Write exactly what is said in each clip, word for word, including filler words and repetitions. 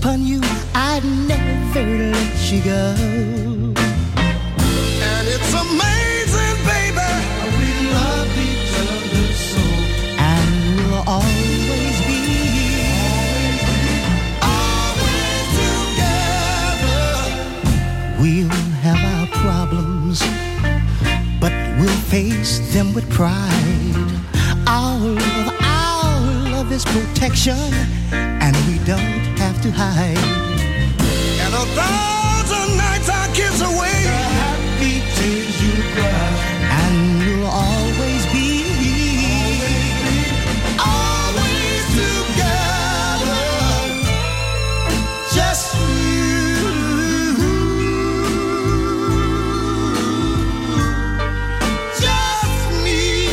Upon you, I'd never let you go. And it's amazing, baby, we love each other so. And we'll always be, always together. We'll have our problems, but we'll face them with pride. Our love, our love is protection, and we don't to hide. And a thousand nights I kiss away the happy tears you cry. And you'll always be, always, always together. Just you, just me. Always,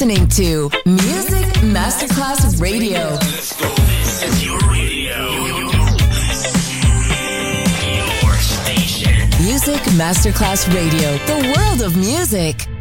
listening to Music Masterclass Radio. Let's go. This is your radio. Your station. Music Masterclass Radio. The world of music. Let's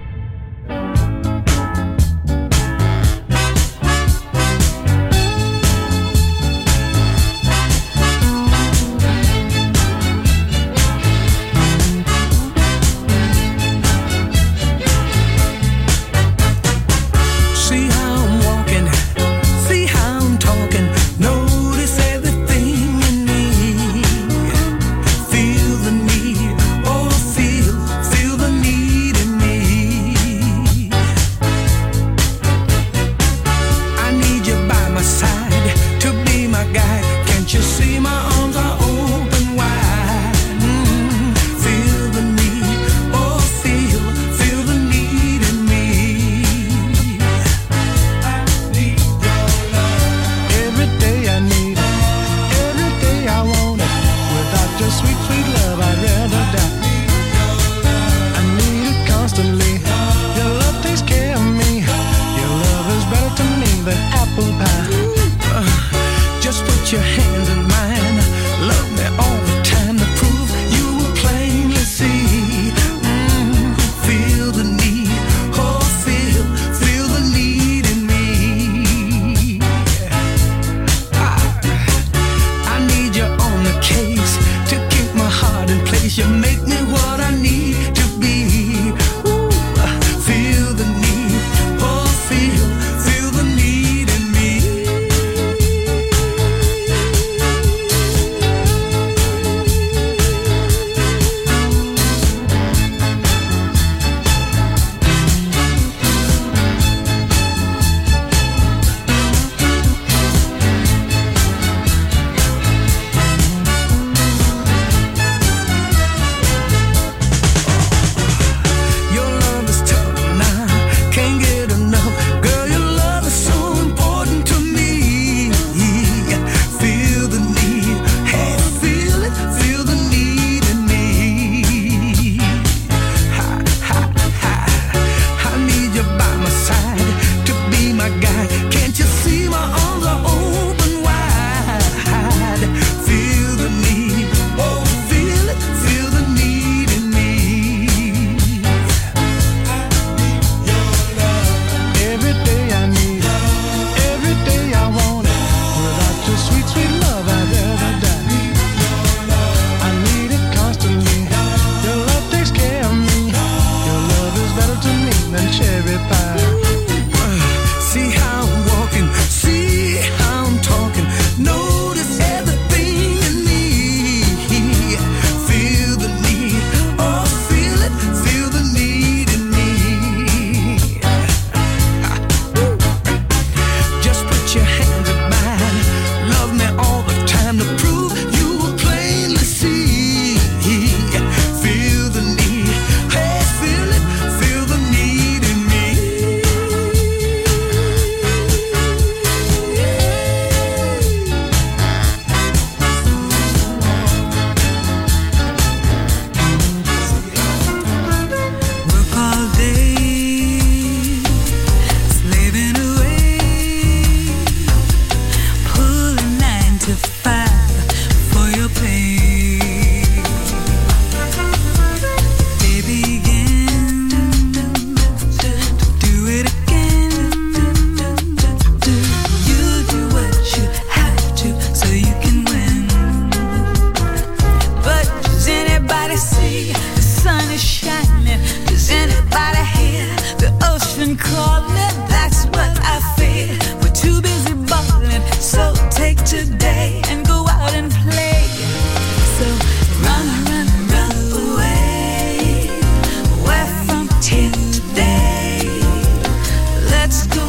go.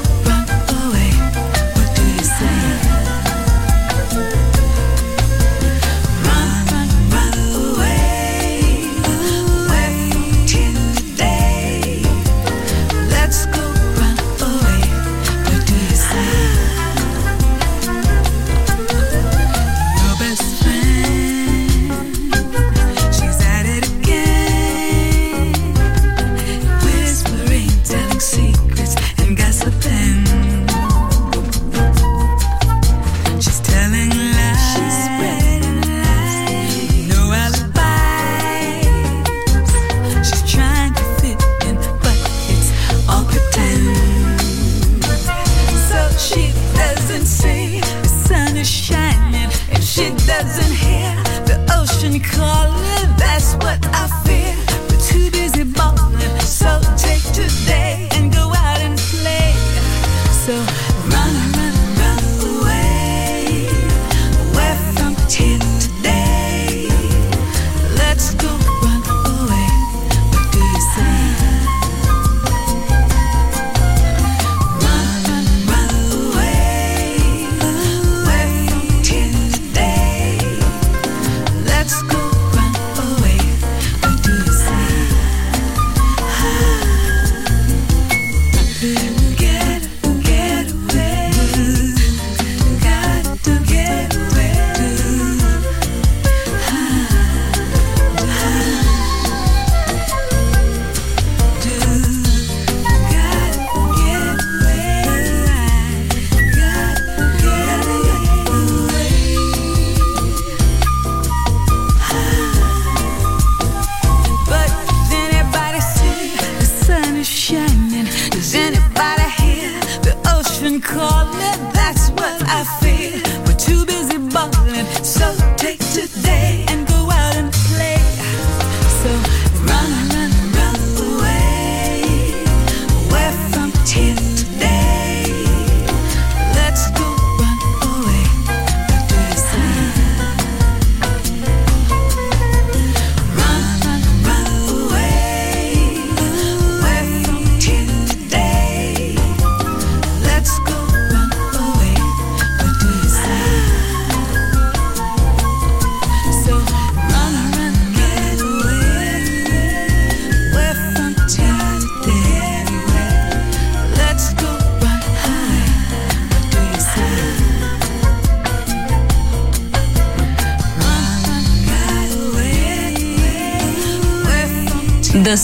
me calling, that's what I fear. We're too busy balling, so take today and go out and play. So run, run, run away, away from pretend today. Let's go run away, what do you say? Run, run, run away, away from pretend today. Let's go run away, what do you say? Ah, The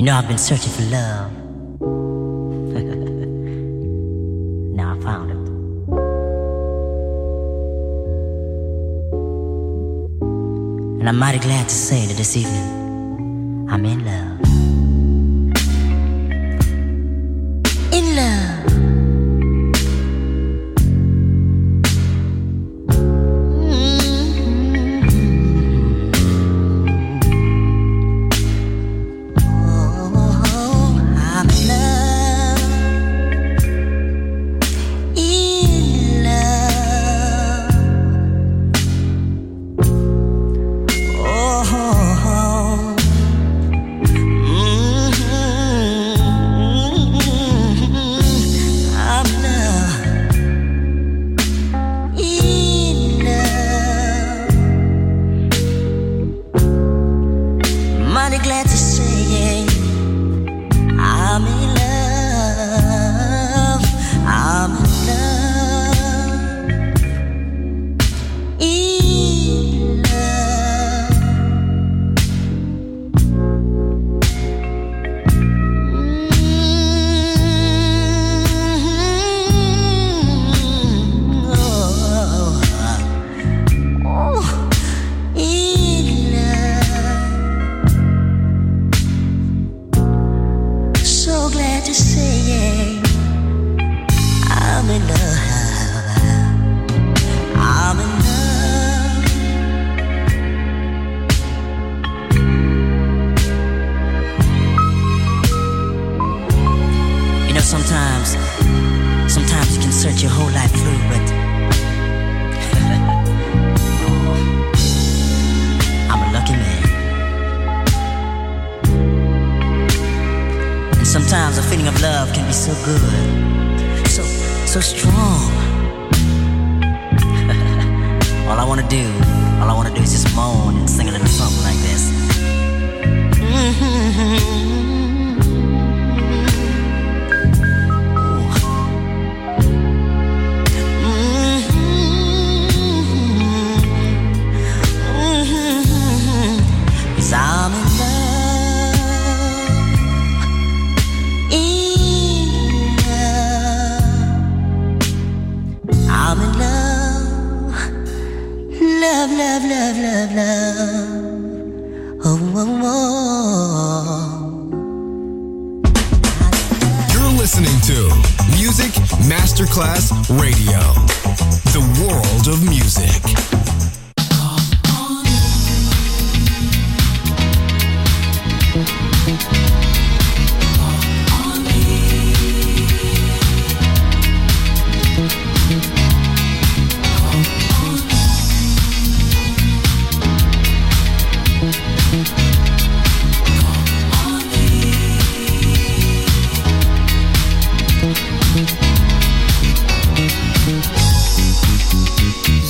You know, I've been searching for love. Now I found it. And I'm mighty glad to say that this evening I'm in love. In love.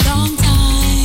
Long time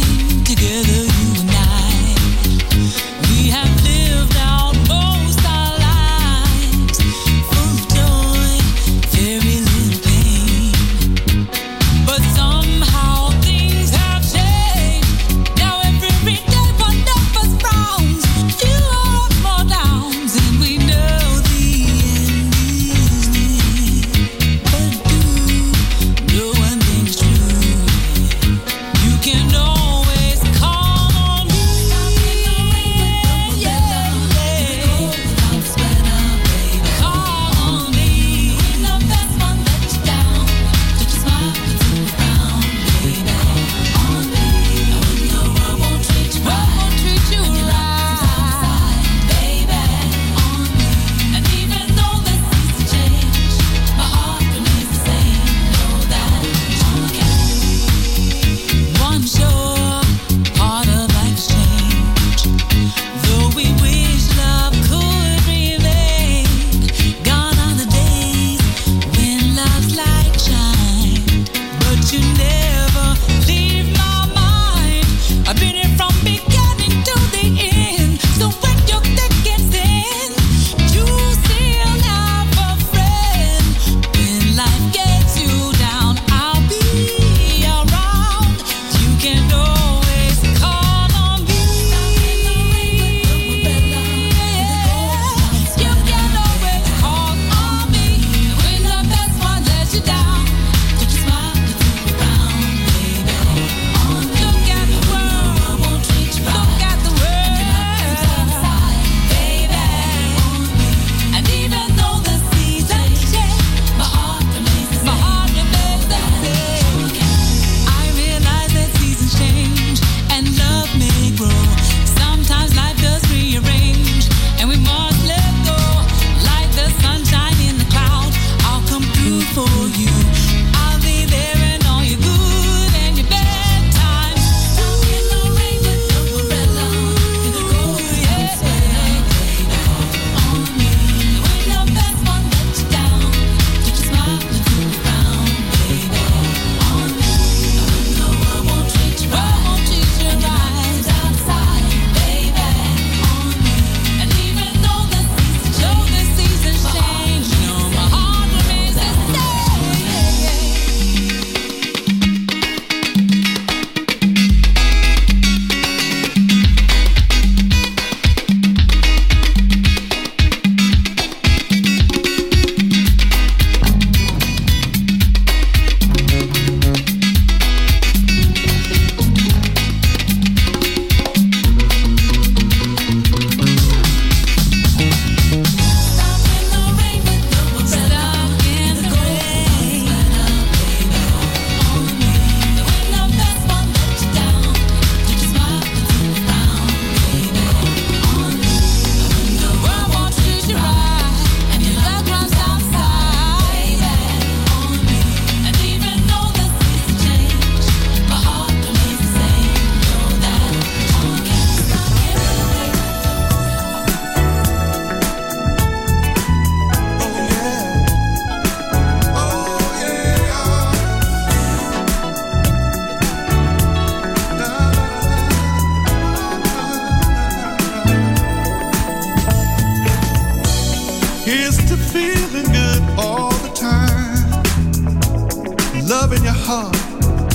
in your heart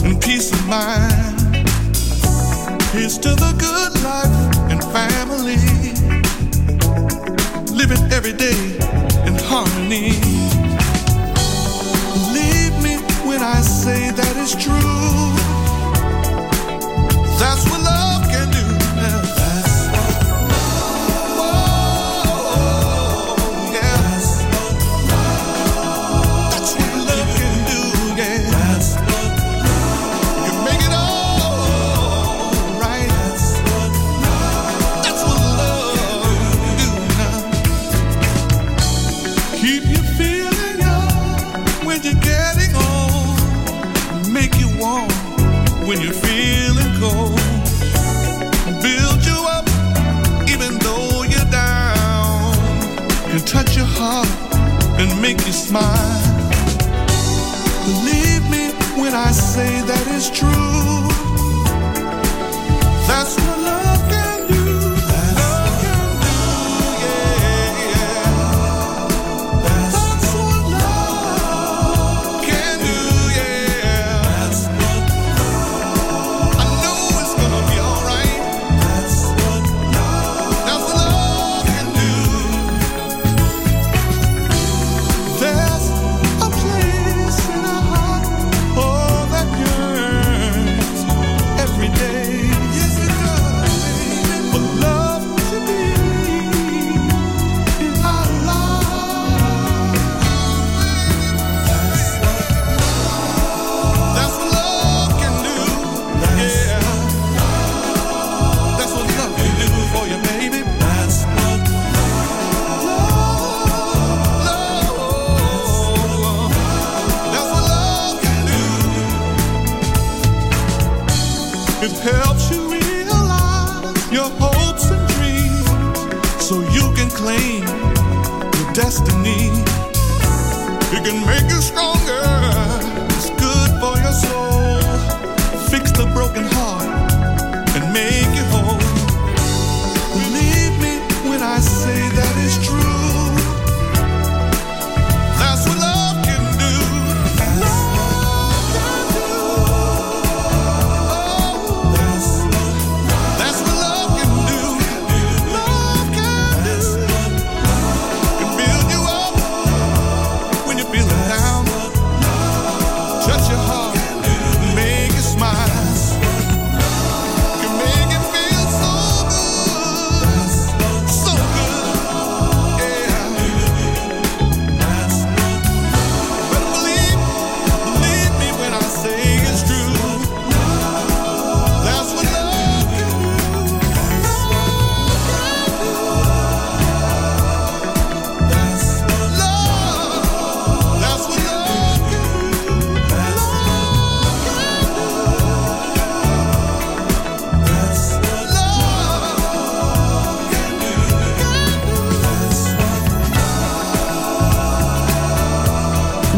and peace of mind. Here's to the good life and family, living every day in harmony. Believe me when I say that it's true. That's what love can do. When you're feeling cold, build you up even though you're down. Can touch your heart and make you smile. Believe me when I say that it's true. That's what love can do. Love can do, yeah, yeah. That's what love can do. Helps you realize your hopes and dreams, so you can claim your destiny. It can make you stronger. It's good for your soul. Fix the broken heart and make it whole. Believe me when I say that it's true. That's what love.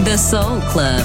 The Soul Club,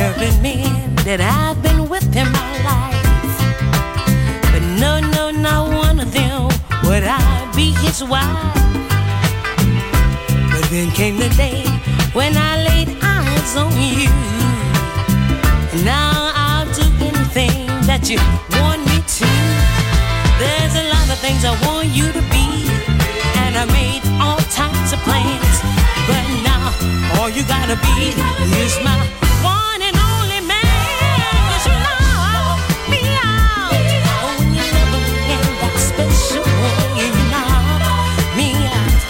Helping me was wild. But then came the day when I laid eyes on you. And now I'll do anything that you want me to. There's a lot of things I want you to be, and I made all types of plans. But now all you gotta be is my one and only man. Cause you know me out. Oh, when you never had that special one, you know me out.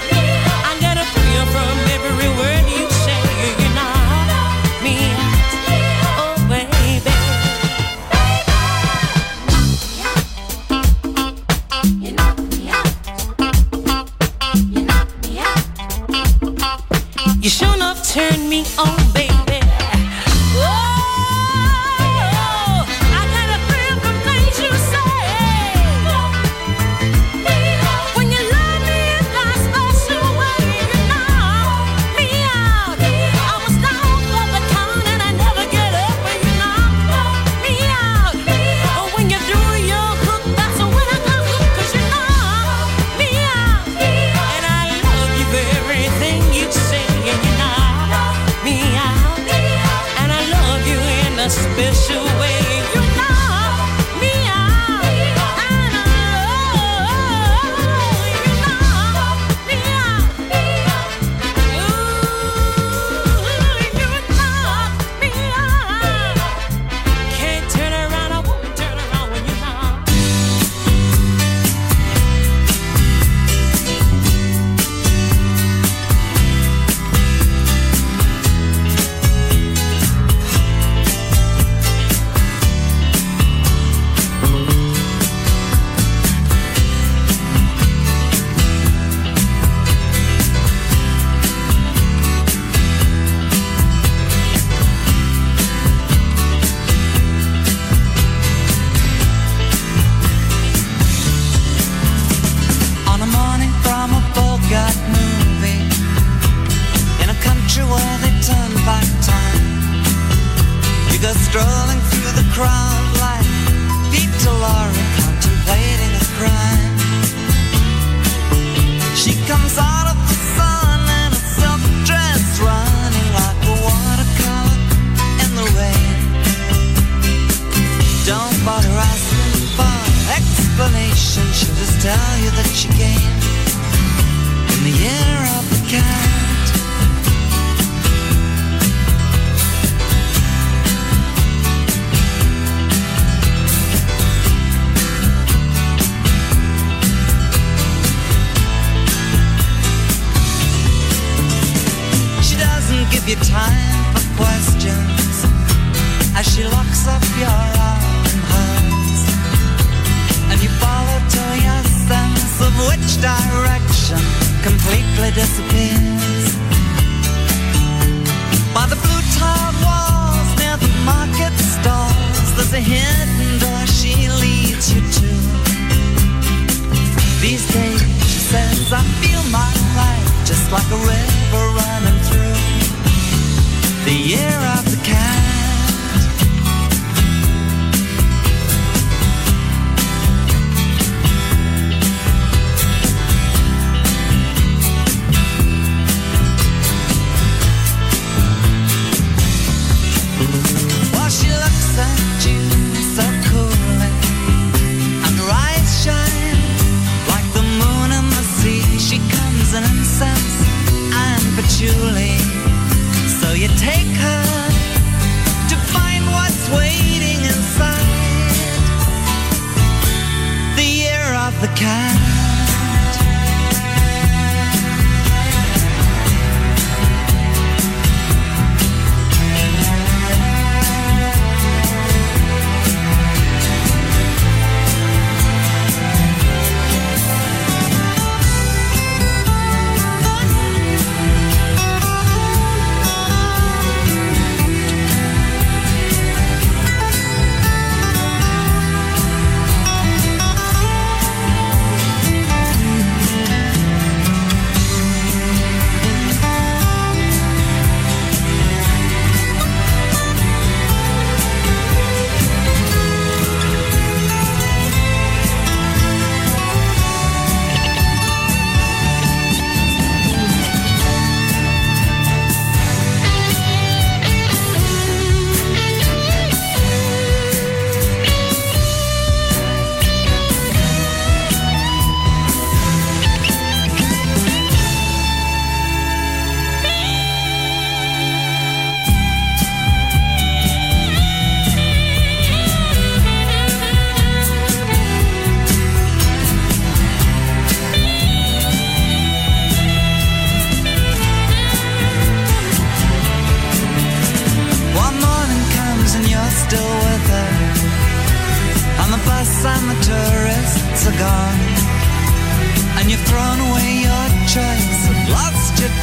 I gotta feel from every word you say. You know me out. Oh, baby. You sure enough turn me on, baby. Whoa, I got a thrill from things you say. When you love me in that special way, you knock me out. I was down for the count and I never get up, but you knock me out. Oh, when you do your hook, that's when I come hook, 'cause you knock me out. And I love you for everything you say. And you knock me out, and I love you in a special way. You knock me out, and I love you. Knock me out, ooh, you knock me out. Can't turn around, I won't turn around when you knock. On a morning from a Bogart movie, in a country where they turn back time, you go strolling through the crowd like Peter Lorre contemplating a crime. She comes out of the sun in a silk dress, running like a watercolor in the rain. Don't bother asking for explanation, she'll just tell you that she came in the year of the cat. She doesn't give you time for questions as she locks up your arm and hers, and you follow till your sense of which direction completely disappears. By the blue tiled walls near the market stalls, there's a hidden door she leads you to. These days, she says, I feel my life just like a river running through the year of the cat. So you take her to find what's waiting inside the year of the cat.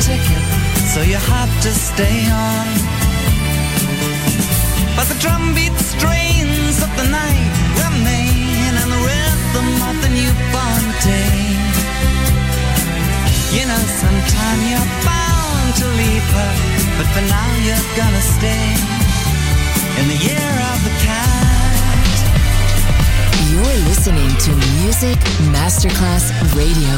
ticket, so you have to stay on. But the drumbeat strains of the night remain, and the rhythm of the newborn day. You know, sometime you're bound to leave her, but for now you're gonna stay in the year of the cat. You're listening to Music Masterclass Radio.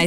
My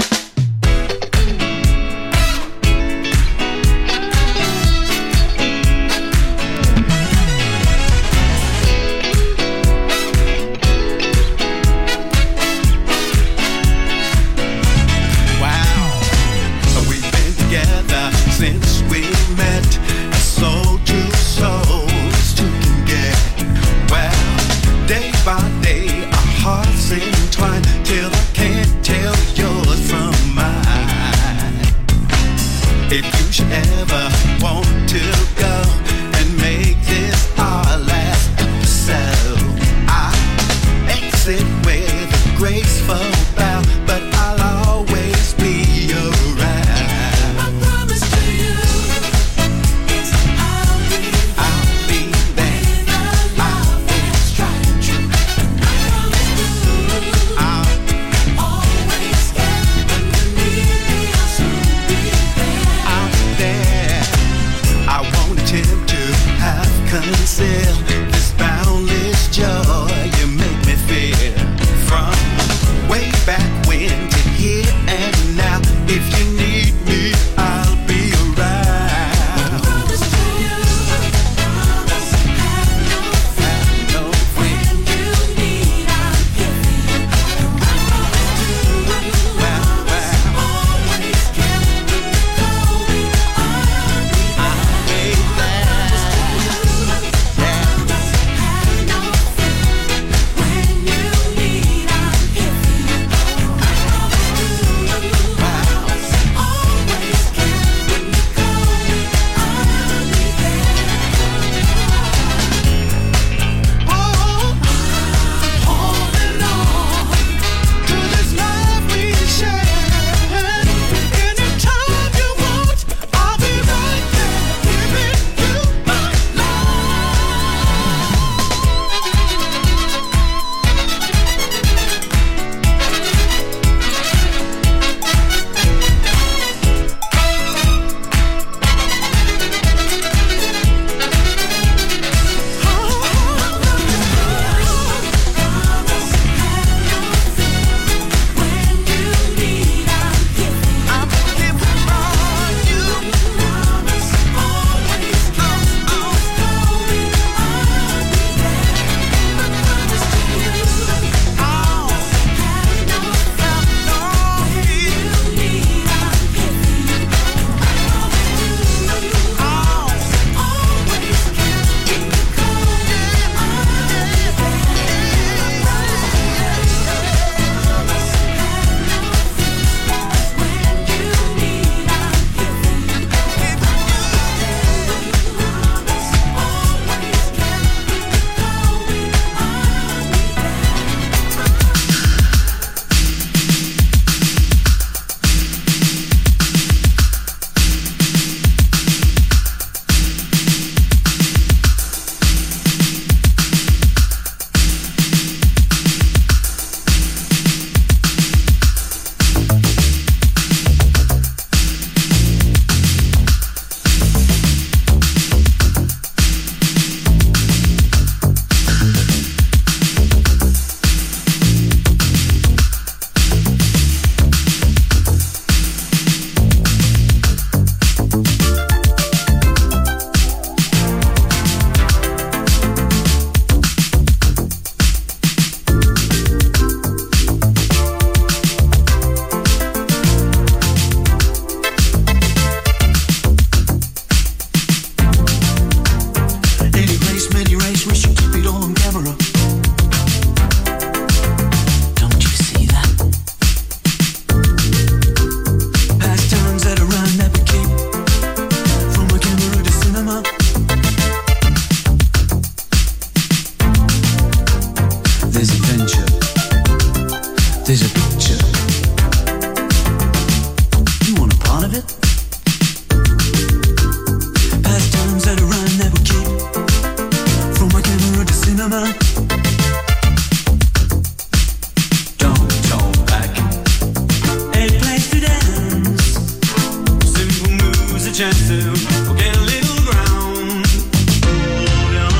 We'll get a little ground. Slow down.